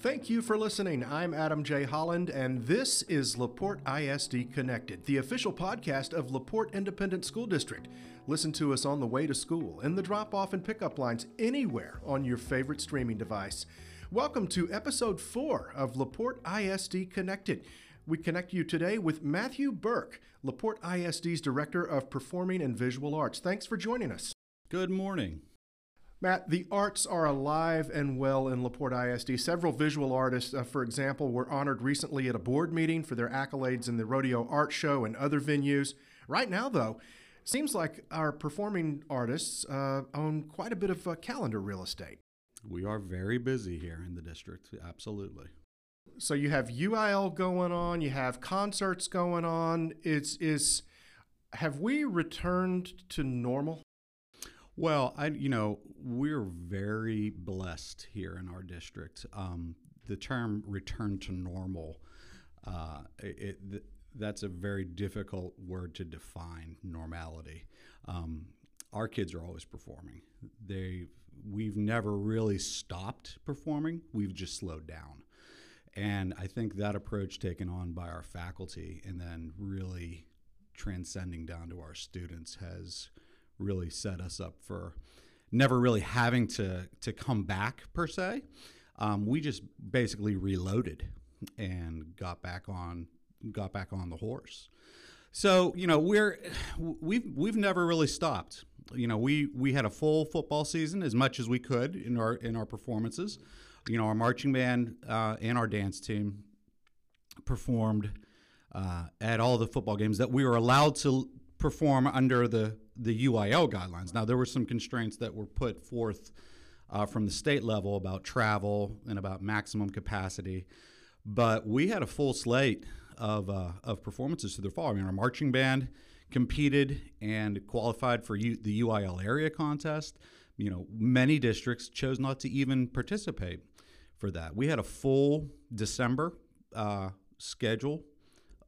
Thank you for listening. I'm Adam J. Holland, and this is LaPorte ISD Connected, the official podcast of LaPorte Independent School District. Listen to us on the way to school, in the drop-off and pickup lines, anywhere on your favorite streaming device. Welcome to Episode 4 of LaPorte ISD Connected. We connect you today with Matthew Burke, LaPorte ISD's Director of Performing and Visual Arts. Thanks for joining us. Good morning. Matt, the arts are alive and well in LaPorte ISD. Several visual artists, for example, were honored recently at a board meeting for their accolades in the Rodeo Art Show and other venues. Right now, though, it seems like our performing artists own quite a bit of calendar real estate. We are very busy here in the district, absolutely. So you have UIL going on, you have concerts going on. Have we returned to normal? Well, we're very blessed here in our district. The term return to normal, that's a very difficult word to define, normality. Our kids are always performing. We've never really stopped performing. We've just slowed down. And I think that approach taken on by our faculty and then really transcending down to our students has really set us up for never really having to come back per se. We just basically reloaded and got back on the horse. So we've never really stopped. We had a full football season as much as we could in our performances. Our marching band and our dance team performed at all the football games that we were allowed to perform under the UIL guidelines. Now, there were some constraints that were put forth from the state level about travel and about maximum capacity, but we had a full slate of performances through the fall. Our marching band competed and qualified for the UIL area contest. Many districts chose not to even participate for that. We had a full December schedule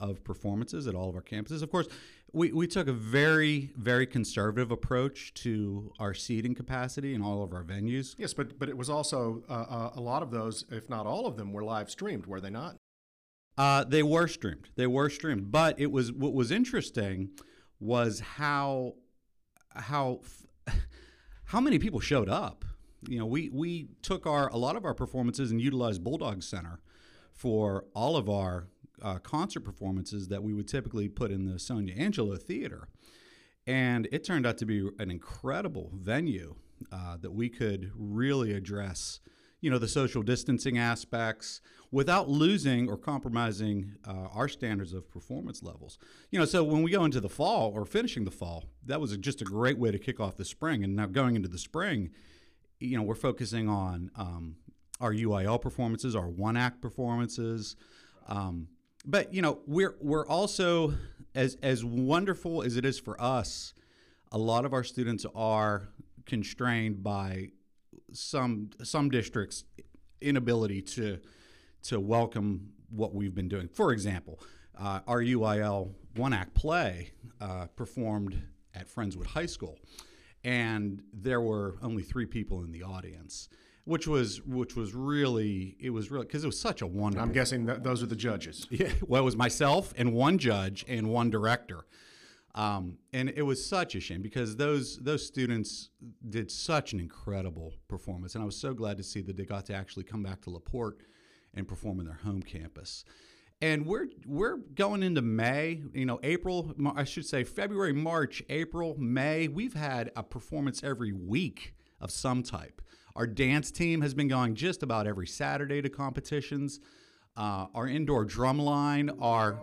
of performances at all of our campuses. Of course, we took a very, very conservative approach to our seating capacity in all of our venues. Yes, but it was also a lot of those, if not all of them, were live streamed, were they not? They were streamed. But it was what was interesting was how many people showed up. We took a lot of our performances and utilized Bulldog Center for all of our concert performances that we would typically put in the Sonia Angela Theater. And it turned out to be an incredible venue that we could really address, the social distancing aspects without losing or compromising our standards of performance levels. So when we go into the fall or finishing the fall, that was just a great way to kick off the spring. And now going into the spring, we're focusing on our UIL performances, our one-act performances, but we're also, as wonderful as it is for us, a lot of our students are constrained by some districts' inability to welcome what we've been doing. For example, our UIL one-act play performed at Friendswood High School, and there were only 3 people in the audience. Which was really, because it was such a wonderful. I'm guessing that those are the judges. Yeah, well, it was myself and one judge and one director, and it was such a shame because those students did such an incredible performance, and I was so glad to see that they got to actually come back to LaPorte and perform in their home campus. And we're going into May, February, March, April, May. We've had a performance every week of some type. Our dance team has been going just about every Saturday to competitions. Our indoor drum line, our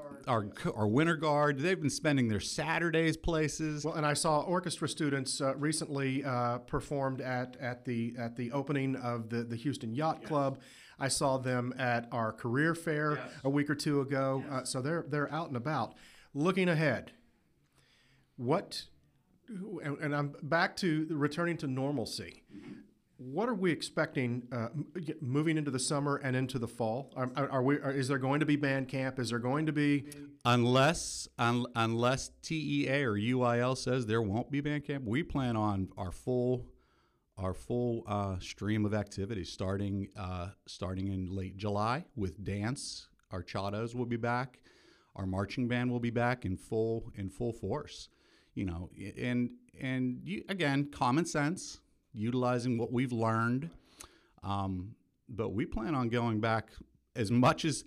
winter guard, they've been spending their Saturdays places. Well, and I saw orchestra students recently performed at the opening of the Houston Yacht Club. I saw them at our career fair a week or two ago. Yes. So they're out and about. Looking ahead, and I'm back to returning to normalcy. What are we expecting moving into the summer and into the fall? Is there going to be band camp? Is there going to be? Unless TEA or UIL says there won't be band camp, we plan on our full our full stream of activities starting in late July with dance. Our chatos will be back. Our marching band will be back in full force. You know, and again, common sense, utilizing what we've learned. But we plan on going back as much as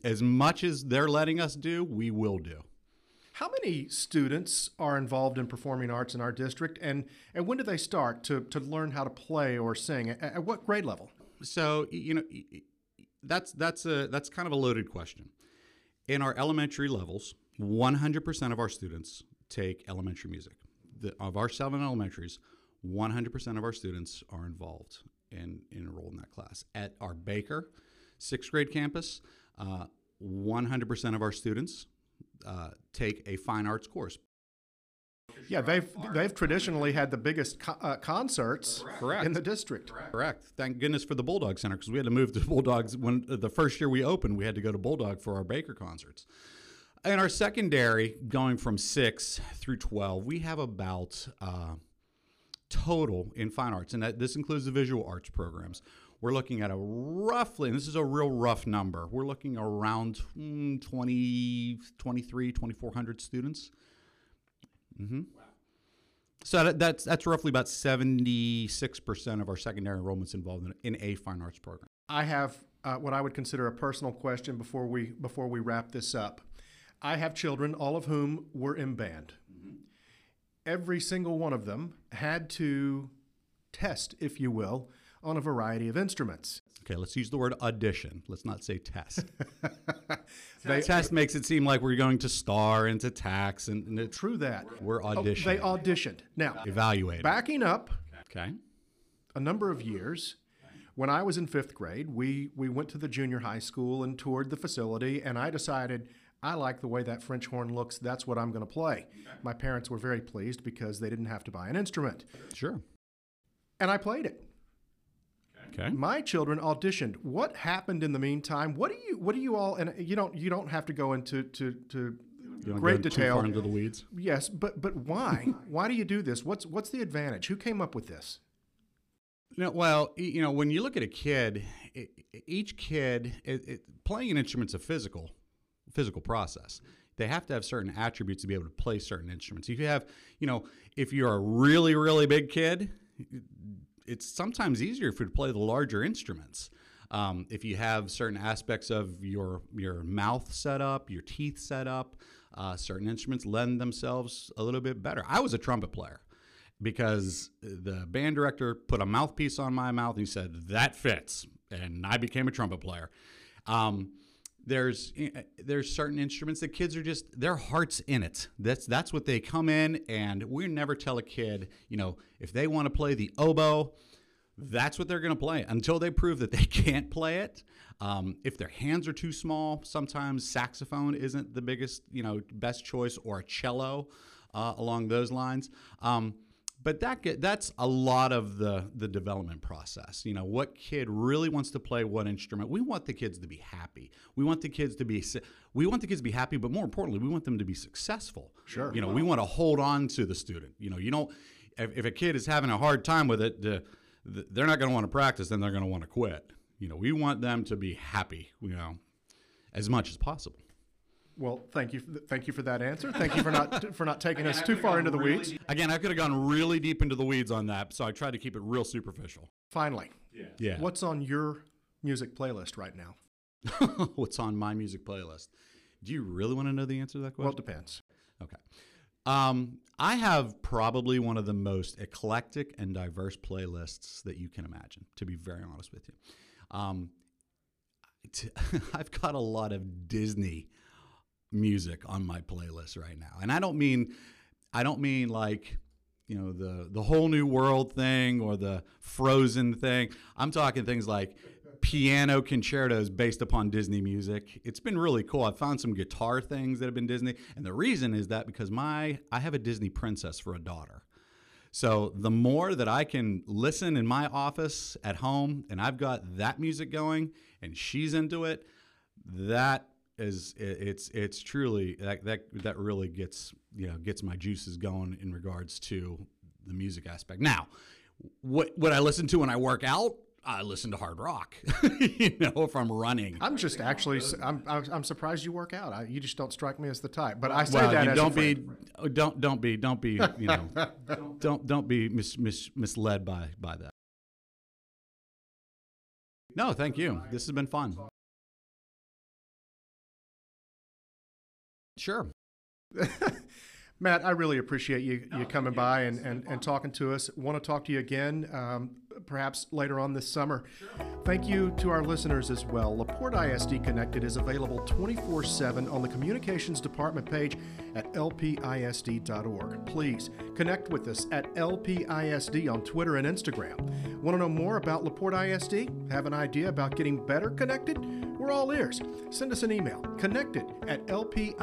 they're letting us do. We will do. How many students are involved in performing arts in our district, and when do they start to learn how to play or sing? At what grade level? So, you know, that's kind of a loaded question. In our elementary levels, 100% of our students take elementary music. Of our 7 elementaries, 100% of our students are involved and enrolled in that class. At our Baker 6th grade campus, 100% of our students take a fine arts course. Yeah, they've traditionally had the biggest concerts. Correct. In the district. Correct. Thank goodness for the Bulldog Center, because we had to move to Bulldogs when the first year we opened. We had to go to Bulldog for our Baker concerts. In our secondary, going from 6 through 12, we have about total in fine arts, and this includes the visual arts programs. We're looking at a roughly, and this is a real rough number, we're looking around 2,400 students. Mm-hmm. Wow. So that's roughly about 76% of our secondary enrollments involved in a fine arts program. I have what I would consider a personal question before we wrap this up. I have children, all of whom were in band. Mm-hmm. Every single one of them had to test, if you will, on a variety of instruments. Okay, let's use the word audition. Let's not say test. Test makes it seem like we're going to star and to tax. And true that. We're auditioning. They auditioned. Now, evaluated. Backing up a number of years, when I was in 5th grade, we went to the junior high school and toured the facility, and I decided I like the way that French horn looks. That's what I'm going to play. Okay. My parents were very pleased because they didn't have to buy an instrument. Sure. And I played it. Okay. My children auditioned. What happened in the meantime? What do you all, and you don't have to go into great detail. Too far into the weeds. Yes, but why? Why do you do this? What's the advantage? Who came up with this? No, well, you know, when you look at a kid, playing an instrument's a physical process. They have to have certain attributes to be able to play certain instruments. If you have, you know, if you're a really, really big kid, it's sometimes easier for you to play the larger instruments. If you have certain aspects of your mouth set up, your teeth set up, certain instruments lend themselves a little bit better. I was a trumpet player because the band director put a mouthpiece on my mouth and he said, that fits, and I became a trumpet player. There's certain instruments that kids are just, their heart's in it. That's what they come in, and we never tell a kid, you know, if they want to play the oboe, that's what they're going to play until they prove that they can't play it. If their hands are too small, sometimes saxophone isn't the biggest, you know, best choice, or a cello along those lines. But that's a lot of the development process. You know, what kid really wants to play what instrument? We want the kids to be happy. We want the kids to be happy, but more importantly, we want them to be successful. Sure. You know, we want to hold on to the student. You know, you don't. If a kid is having a hard time with it, they're not going to want to practice, then they're going to want to quit. You know, we want them to be happy, you know, as much as possible. Well, thank you for that answer. Thank you for not taking us too far into the weeds. Again, I could have gone really deep into the weeds on that, so I tried to keep it real superficial. Finally, yeah. What's on your music playlist right now? What's on my music playlist? Do you really want to know the answer to that question? Well, it depends. Okay. I have probably one of the most eclectic and diverse playlists that you can imagine, to be very honest with you. I've got a lot of Disney music on my playlist right now, and I don't mean like, you know, the Whole New World thing or the Frozen thing. I'm talking things like piano concertos based upon Disney music. It's been really cool. I've found some guitar things that have been Disney, and the reason is that because I have a Disney princess for a daughter. So the more that I can listen in my office at home, and I've got that music going and she's into it, it's truly that really gets my juices going in regards to the music aspect. Now, what I listen to when I work out, I listen to hard rock. You know, if I'm running. I'm surprised you work out. You just don't strike me as the type. But I say that as a friend. Don't be you know, don't be misled by that. No, thank you. This has been fun. Sure. Matt, I really appreciate you coming by and talking to us. Want to talk to you again, perhaps later on this summer. Sure. Thank you to our listeners as well. LaPorte ISD Connected is available 24/7 on the Communications Department page at lpisd.org. Please connect with us at lpisd on Twitter and Instagram. Want to know more about LaPorte ISD? Have an idea about getting better connected? We're all ears. Send us an email, connected@lpisd.org.